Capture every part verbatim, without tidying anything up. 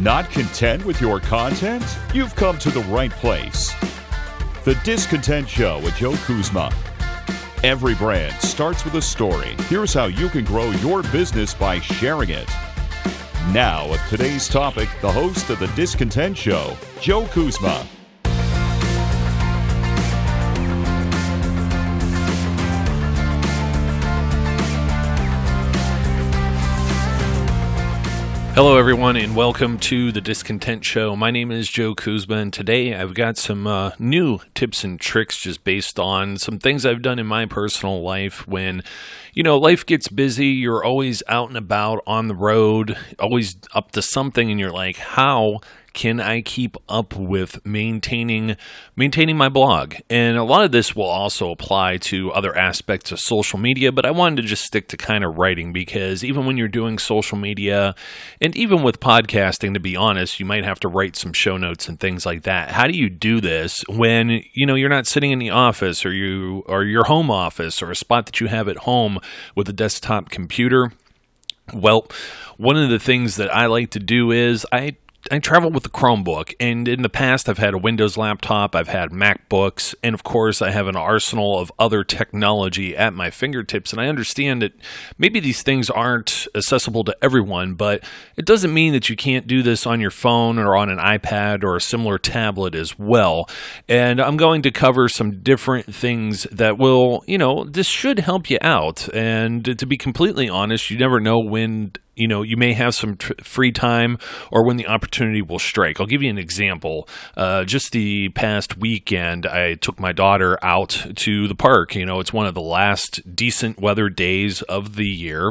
Not content with your content? You've come to the right place. The Discontent Show with Joe Kuzma. Every brand starts with a story. Here's how you can grow your business by sharing it. Now, with today's topic, the host of the Discontent Show, Joe Kuzma. Hello, everyone, and welcome to the Discontent Show. My name is Joe Kuzma, and today I've got some uh, new tips and tricks just based on some things I've done in my personal life when, you know, life gets busy. You're always out and about on the road, always up to something, and you're like, how can I keep up with maintaining maintaining my blog? And a lot of this will also apply to other aspects of social media, but I wanted to just stick to kind of writing, because even when you're doing social media and even with podcasting, to be honest, you might have to write some show notes and things like that. How do you do this when, you know, you're not sitting in the office or you or your home office or a spot that you have at home with a desktop computer? Well, one of the things that I like to do is I I travel with a Chromebook, and in the past I've had a Windows laptop, I've had MacBooks, and of course I have an arsenal of other technology at my fingertips. And I understand that maybe these things aren't accessible to everyone, but it doesn't mean that you can't do this on your phone or on an iPad or a similar tablet as well. And I'm going to cover some different things that will, you know, this should help you out. And to be completely honest, you never know when you know, you may have some tr- free time or when the opportunity will strike. I'll give you an example. Uh, just the past weekend, I took my daughter out to the park. You know, it's one of the last decent weather days of the year,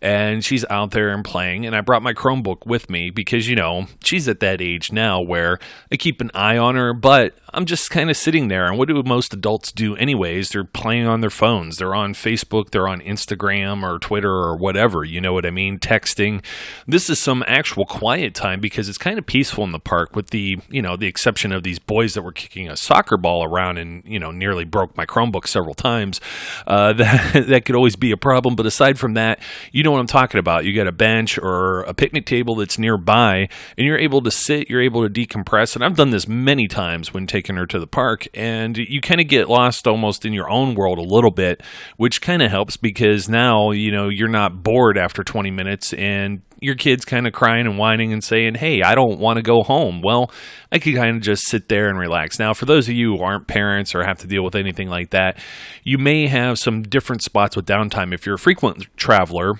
and she's out there and playing, and I brought my Chromebook with me because, you know, she's at that age now where I keep an eye on her, but I'm just kind of sitting there. And what do most adults do anyways? They're playing on their phones. They're on Facebook. They're on Instagram or Twitter or whatever. You know what I mean? Texting. This is some actual quiet time because it's kind of peaceful in the park, with the, you know, the exception of these boys that were kicking a soccer ball around and, you know, nearly broke my Chromebook several times. Uh, that, that could always be a problem. But aside from that, you know what I'm talking about. You got a bench or a picnic table that's nearby, and you're able to sit, you're able to decompress. And I've done this many times when taking her to the park, and you kind of get lost almost in your own world a little bit, which kind of helps because now, you know, you're not bored after twenty minutes. And your kid's kind of crying and whining and saying, hey, I don't want to go home. Well, I could kind of just sit there and relax. Now, for those of you who aren't parents or have to deal with anything like that, you may have some different spots with downtime. If you're a frequent traveler,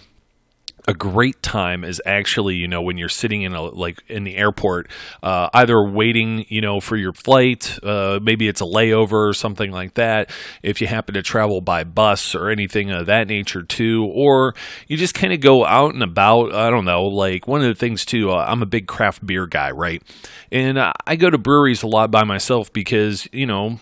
a great time is actually, you know, when you're sitting in a, like in the airport, uh, either waiting, you know, for your flight, uh, maybe it's a layover or something like that. If you happen to travel by bus or anything of that nature too, or you just kind of go out and about. I don't know, like one of the things too, uh, I'm a big craft beer guy, right? And uh, I go to breweries a lot by myself because, you know,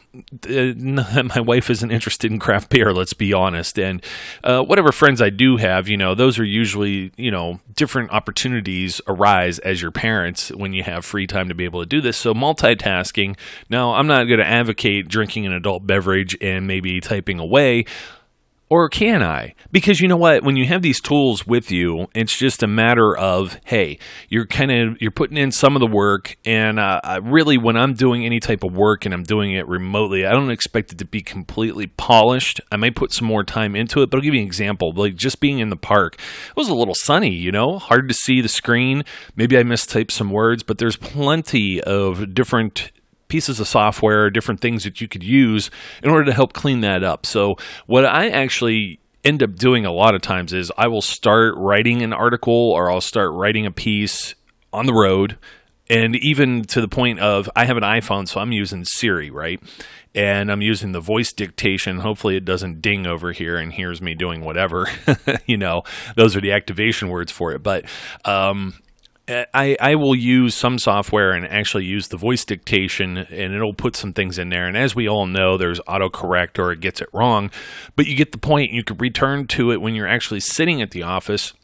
uh, my wife isn't interested in craft beer, let's be honest. And uh, whatever friends I do have, you know, those are usually, you know, different opportunities arise as your parents when you have free time to be able to do this. So multitasking. Now, I'm not going to advocate drinking an adult beverage and maybe typing away. Or can I? Because you know what? When you have these tools with you, it's just a matter of, hey, you're kind of, you're putting in some of the work. And uh, I really, when I'm doing any type of work and I'm doing it remotely, I don't expect it to be completely polished. I might put some more time into it, but I'll give you an example. Like just being in the park, it was a little sunny, you know, hard to see the screen. Maybe I mistyped some words, but there's plenty of different pieces of software, different things that you could use in order to help clean that up. So what I actually end up doing a lot of times is I will start writing an article or I'll start writing a piece on the road. And even to the point of, I have an iPhone, so I'm using Siri, right? And I'm using the voice dictation. Hopefully it doesn't ding over here and hears me doing whatever, you know, those are the activation words for it. But, um, I, I will use some software and actually use the voice dictation, and it'll put some things in there. And as we all know, there's autocorrect or it gets it wrong, but you get the point. You can return to it when you're actually sitting at the office.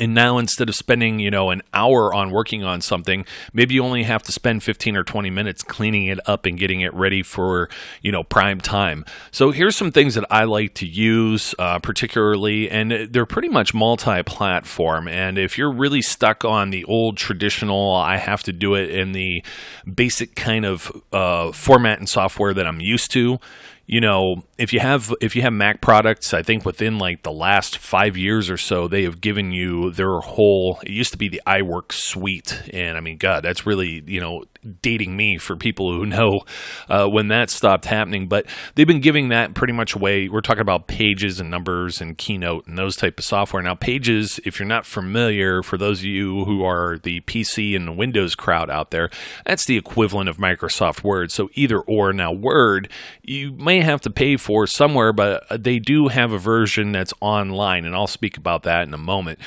And now instead of spending, you know, an hour on working on something, maybe you only have to spend fifteen or twenty minutes cleaning it up and getting it ready for, you know, prime time. So here's some things that I like to use uh, particularly, and they're pretty much multi-platform. And if you're really stuck on the old traditional, I have to do it in the basic kind of uh, format and software that I'm used to, you know, if you have if you have Mac products, I think within like the last five years or so, they have given you their whole, it used to be the iWork suite. And I mean, God, that's really, you know, dating me for people who know uh, when that stopped happening. But they've been giving that pretty much away. We're talking about Pages and Numbers and Keynote and those type of software. Now, Pages, if you're not familiar, for those of you who are the P C and the Windows crowd out there, that's the equivalent of Microsoft Word. So either or. Now, Word, you may have to pay for somewhere, but they do have a version that's online, and I'll speak about that in a moment.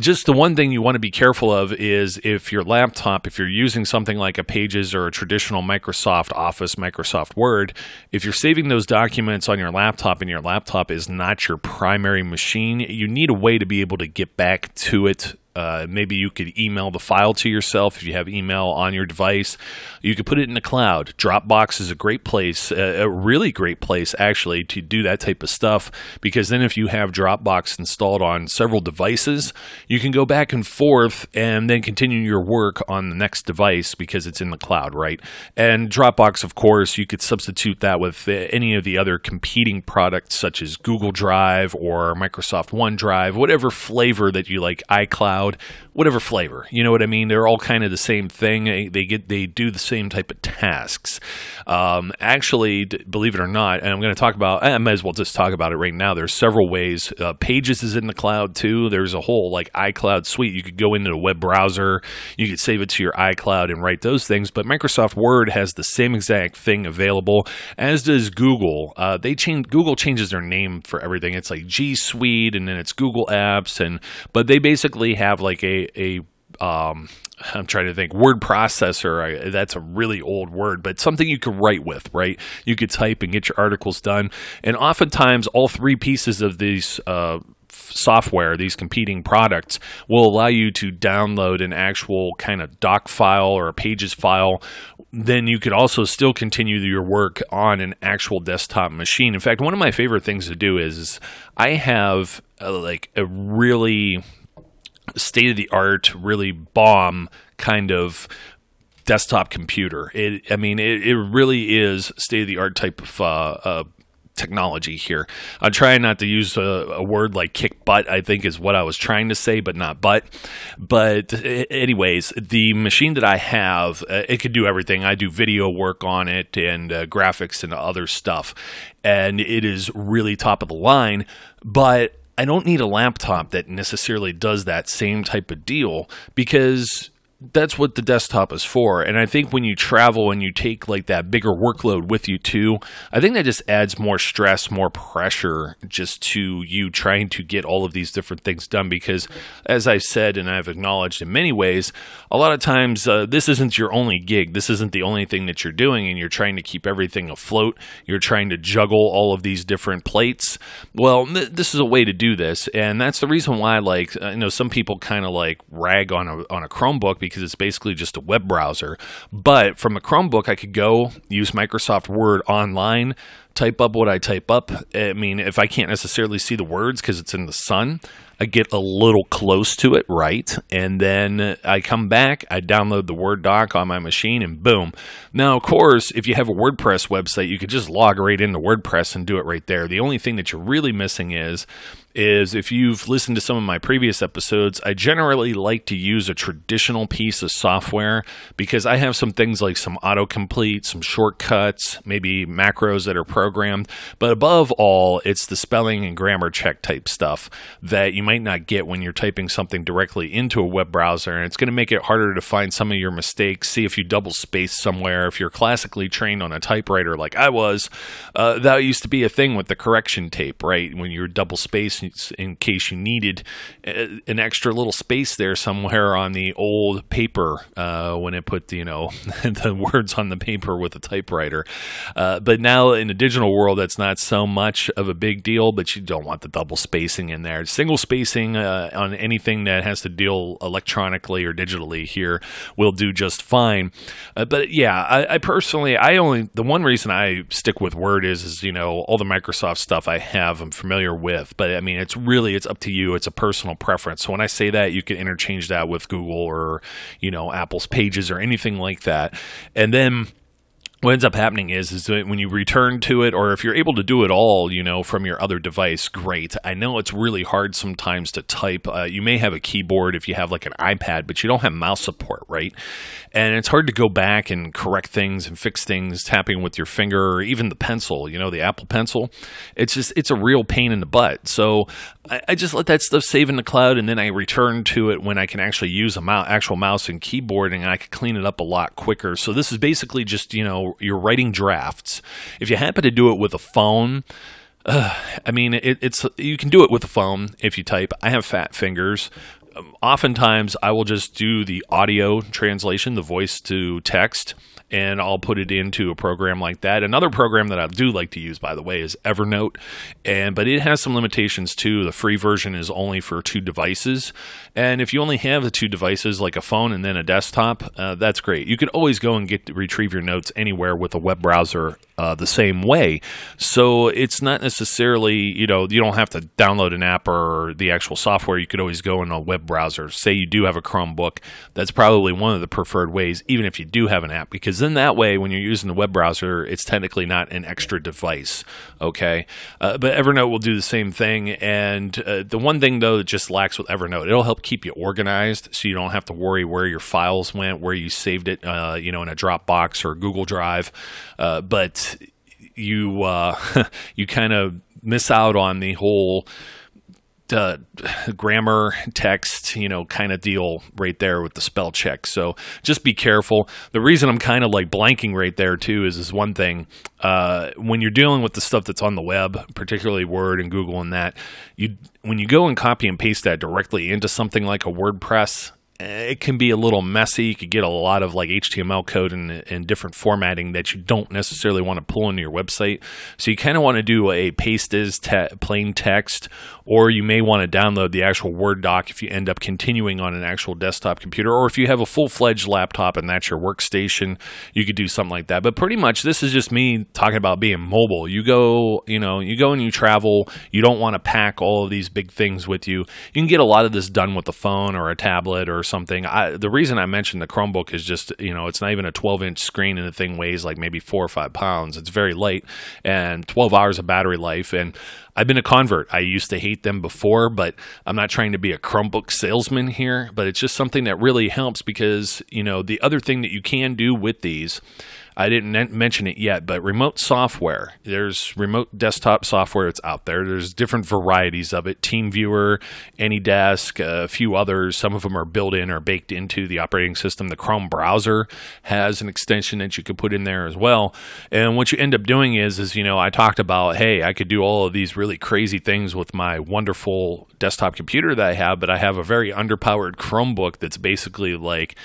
Just the one thing you want to be careful of is if your laptop, if you're using something like a Pages or a traditional Microsoft Office, Microsoft Word, if you're saving those documents on your laptop and your laptop is not your primary machine, you need a way to be able to get back to it. Uh, maybe you could email the file to yourself if you have email on your device. You could put it in the cloud. Dropbox is a great place, a really great place actually, to do that type of stuff, because then if you have Dropbox installed on several devices, you can go back and forth and then continue your work on the next device because it's in the cloud, right? And Dropbox, of course, you could substitute that with any of the other competing products such as Google Drive or Microsoft OneDrive, whatever flavor that you like, iCloud. Whatever flavor, you know what I mean? They're all kind of the same thing. They, they get, they do the same type of tasks. Um, actually, believe it or not, and I'm going to talk about, I might as well just talk about it right now. There's several ways. Uh, Pages is in the cloud too. There's a whole like iCloud suite. You could go into the web browser. You could save it to your iCloud and write those things. But Microsoft Word has the same exact thing available, as does Google. Uh, they change. Google changes their name for everything. It's like G Suite, and then it's Google Apps, and but they basically have. have like a, a um, I'm trying to think, word processor. I, that's a really old word, but something you could write with, right? You could type and get your articles done. And oftentimes all three pieces of these uh, software, these competing products, will allow you to download an actual kind of doc file or a Pages file. Then you could also still continue your work on an actual desktop machine. In fact, one of my favorite things to do is, is I have a, like a really... state-of-the-art, really bomb kind of desktop computer. It, I mean, it, it really is state-of-the-art type of uh, uh, technology here. I'm trying not to use a, a word like kick butt, I think is what I was trying to say, but not butt. But anyways, the machine that I have, uh, it could do everything. I do video work on it and uh, graphics and other stuff. And it is really top of the line, but I don't need a laptop that necessarily does that same type of deal, because that's what the desktop is for. And I think when you travel and you take like that bigger workload with you too, I think that just adds more stress, more pressure just to you trying to get all of these different things done. Because as I've said, and I've acknowledged in many ways, a lot of times uh, this isn't your only gig. This isn't the only thing that you're doing, and you're trying to keep everything afloat. You're trying to juggle all of these different plates. Well, th- this is a way to do this. And that's the reason why, like, I know some people kind of like rag on a, on a Chromebook, because it's basically just a web browser. But from a Chromebook, I could go use Microsoft Word online, type up what I type up. I mean, if I can't necessarily see the words because it's in the sun, I get a little close to it, right? And then I come back, I download the Word doc on my machine, and boom. Now, of course, if you have a WordPress website, you could just log right into WordPress and do it right there. The only thing that you're really missing is, is if you've listened to some of my previous episodes, I generally like to use a traditional piece of software, because I have some things like some autocomplete, some shortcuts, maybe macros that are programmed. Programmed. But above all, it's the spelling and grammar check type stuff that you might not get when you're typing something directly into a web browser. And it's going to make it harder to find some of your mistakes, see if you double space somewhere. If you're classically trained on a typewriter like I was, uh, that used to be a thing with the correction tape, right? When you double space, case in case you needed an extra little space there somewhere on the old paper uh, when it put, you know, the words on the paper with a typewriter. Uh, but now in the digital world, that's not so much of a big deal, but you don't want the double spacing in there. Single spacing uh, on anything that has to deal electronically or digitally here will do just fine. Uh, but yeah, I, I personally, I only, the one reason I stick with Word is, is, you know, all the Microsoft stuff I have, I'm familiar with, but I mean, it's really, it's up to you. It's a personal preference. So when I say that, you can interchange that with Google or, you know, Apple's Pages or anything like that. And then what ends up happening is, is that when you return to it, or if you're able to do it all, you know, from your other device, great. I know it's really hard sometimes to type. Uh, you may have a keyboard if you have like an iPad, but you don't have mouse support, right? And it's hard to go back and correct things and fix things, tapping with your finger or even the pencil, you know, the Apple Pencil. It's just, it's a real pain in the butt. So I, I just let that stuff save in the cloud, and then I return to it when I can actually use a mou- actual mouse and keyboard, and I can clean it up a lot quicker. So this is basically just, you know, you're writing drafts. If you happen to do it with a phone, uh, I mean, it, it's you can do it with a phone if you type. I have fat fingers. Um, oftentimes, I will just do the audio translation, the voice to text, and I'll put it into a program like that. Another program that I do like to use, by the way, is Evernote, and but it has some limitations too. The free version is only for two devices, and if you only have the two devices, like a phone and then a desktop, uh, that's great. You can always go and get retrieve your notes anywhere with a web browser uh, the same way. So it's not necessarily, you know, you don't have to download an app or the actual software. You could always go in a web browser. Say you do have a Chromebook, that's probably one of the preferred ways, even if you do have an app, because then that way, when you're using the web browser, it's technically not an extra device, okay? Uh, but Evernote will do the same thing, and uh, the one thing, though, that just lacks with Evernote, it'll help keep you organized so you don't have to worry where your files went, where you saved it, uh, you know, in a Dropbox or Google Drive, uh, but you, uh, you kind of miss out on the whole Uh, grammar, text, you know, kind of deal right there with the spell check. So just be careful. The reason I'm kind of like blanking right there too is is one thing. Uh, when you're dealing with the stuff that's on the web, particularly Word and Google and that, you when you go and copy and paste that directly into something like a WordPress, it can be a little messy. You could get a lot of like H T M L code and, and different formatting that you don't necessarily want to pull into your website. So you kind of want to do a paste as te- plain text, or you may want to download the actual Word doc if you end up continuing on an actual desktop computer, or if you have a full-fledged laptop and that's your workstation, you could do something like that. But pretty much this is just me talking about being mobile. You go, you know, you go and you travel. You don't want to pack all of these big things with you. You can get a lot of this done with a phone or a tablet or something. I, the reason I mentioned the Chromebook is just, you know, it's not even a twelve inch screen and the thing weighs like maybe four or five pounds. It's very light and twelve hours of battery life. And I've been a convert. I used to hate them before, but I'm not trying to be a Chromebook salesman here, but it's just something that really helps because, you know, the other thing that you can do with these, I didn't mention it yet, but remote software. There's remote desktop software that's out there. There's different varieties of it. TeamViewer, AnyDesk, a few others. Some of them are built in or baked into the operating system. The Chrome browser has an extension that you could put in there as well. And what you end up doing is, is you know, I talked about, hey, I could do all of these really crazy things with my wonderful desktop computer that I have, but I have a very underpowered Chromebook that's basically like,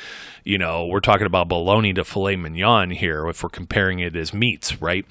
you know, we're talking about bologna to filet mignon here if we're comparing it as meats, right?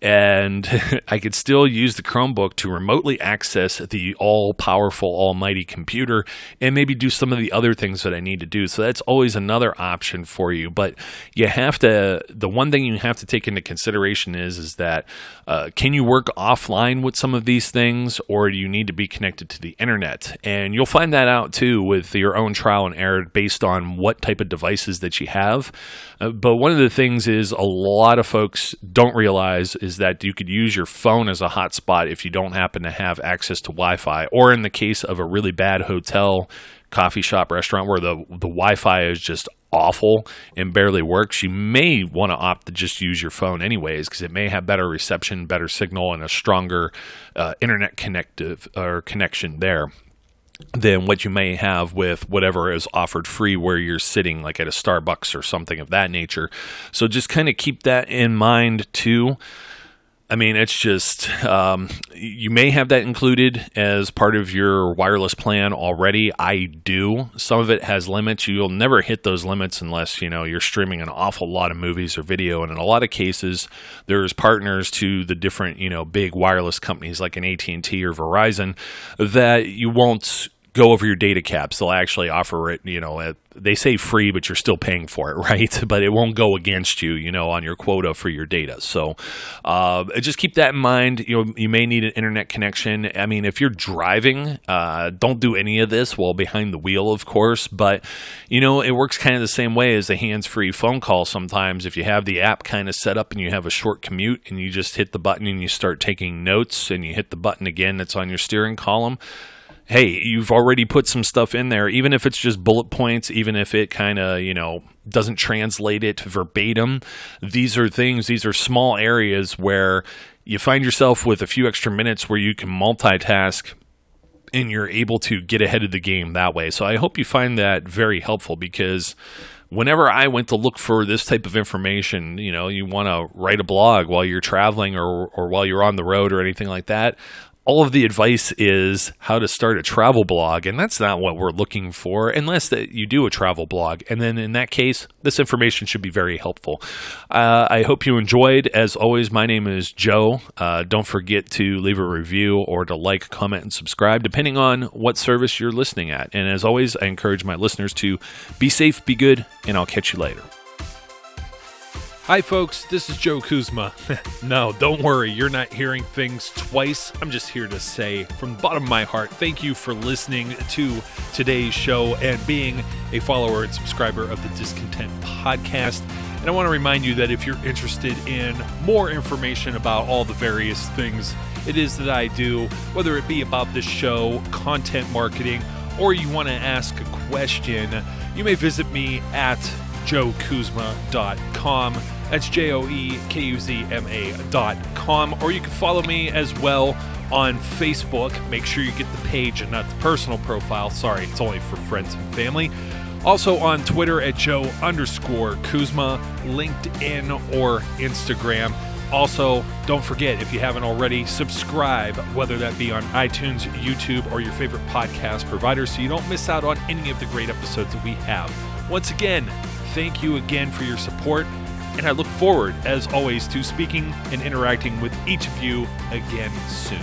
And I could still use the Chromebook to remotely access the all-powerful, almighty computer and maybe do some of the other things that I need to do. So that's always another option for you. But you have to, the one thing you have to take into consideration is, is that uh, can you work offline with some of these things, or do you need to be connected to the internet? And you'll find that out too with your own trial and error based on what type of device that you have. Uh, but one of the things is a lot of folks don't realize is that you could use your phone as a hotspot if you don't happen to have access to Wi-Fi, or in the case of a really bad hotel, coffee shop, restaurant where the, the Wi-Fi is just awful and barely works, you may want to opt to just use your phone anyways because it may have better reception, better signal, and a stronger uh, internet connective or connection there than what you may have with whatever is offered free where you're sitting, like at a Starbucks or something of that nature. So just kind of keep that in mind too. I mean, it's just, um, you may have that included as part of your wireless plan already. I do. Some of it has limits. You'll never hit those limits unless, you know, you're streaming an awful lot of movies or video. And in a lot of cases, there's partners to the different, you know, big wireless companies like an A T and T or Verizon that you won't go over your data caps. They'll actually offer it, you know, at, they say free, but you're still paying for it, right? But it won't go against you, you know, on your quota for your data. So uh, just keep that in mind. You know, you may need an internet connection. I mean, if you're driving, uh, don't do any of this while behind the wheel, of course. But, you know, it works kind of the same way as the hands-free phone call sometimes. If you have the app kind of set up and you have a short commute and you just hit the button and you start taking notes and you hit the button again that's on your steering column, hey, you've already put some stuff in there, even if it's just bullet points, even if it kind of, you know, doesn't translate it verbatim. These are things, these are small areas where you find yourself with a few extra minutes where you can multitask and you're able to get ahead of the game that way. So I hope you find that very helpful, because whenever I went to look for this type of information, you know, you want to write a blog while you're traveling or, or while you're on the road or anything like that, all of the advice is how to start a travel blog, and that's not what we're looking for, unless that you do a travel blog. And then in that case, this information should be very helpful. Uh, I hope you enjoyed. As always, my name is Joe. Uh, don't forget to leave a review or to like, comment, and subscribe, depending on what service you're listening at. And as always, I encourage my listeners to be safe, be good, and I'll catch you later. Hi folks, this is Joe Kuzma. No, don't worry, you're not hearing things twice. I'm just here to say from the bottom of my heart, thank you for listening to today's show and being a follower and subscriber of the Discontent Podcast. And I want to remind you that if you're interested in more information about all the various things it is that I do, whether it be about this show, content marketing, or you want to ask a question, you may visit me at joe kuzma dot com. That's J O E K U Z M A dot com. Or you can follow me as well on Facebook. Make sure you get the page and not the personal profile. Sorry, it's only for friends and family. Also on Twitter at Joe underscore Kuzma, LinkedIn, or Instagram. Also, don't forget, if you haven't already, subscribe, whether that be on iTunes, YouTube, or your favorite podcast provider, so you don't miss out on any of the great episodes that we have. Once again, thank you again for your support, and I look forward, as always, to speaking and interacting with each of you again soon.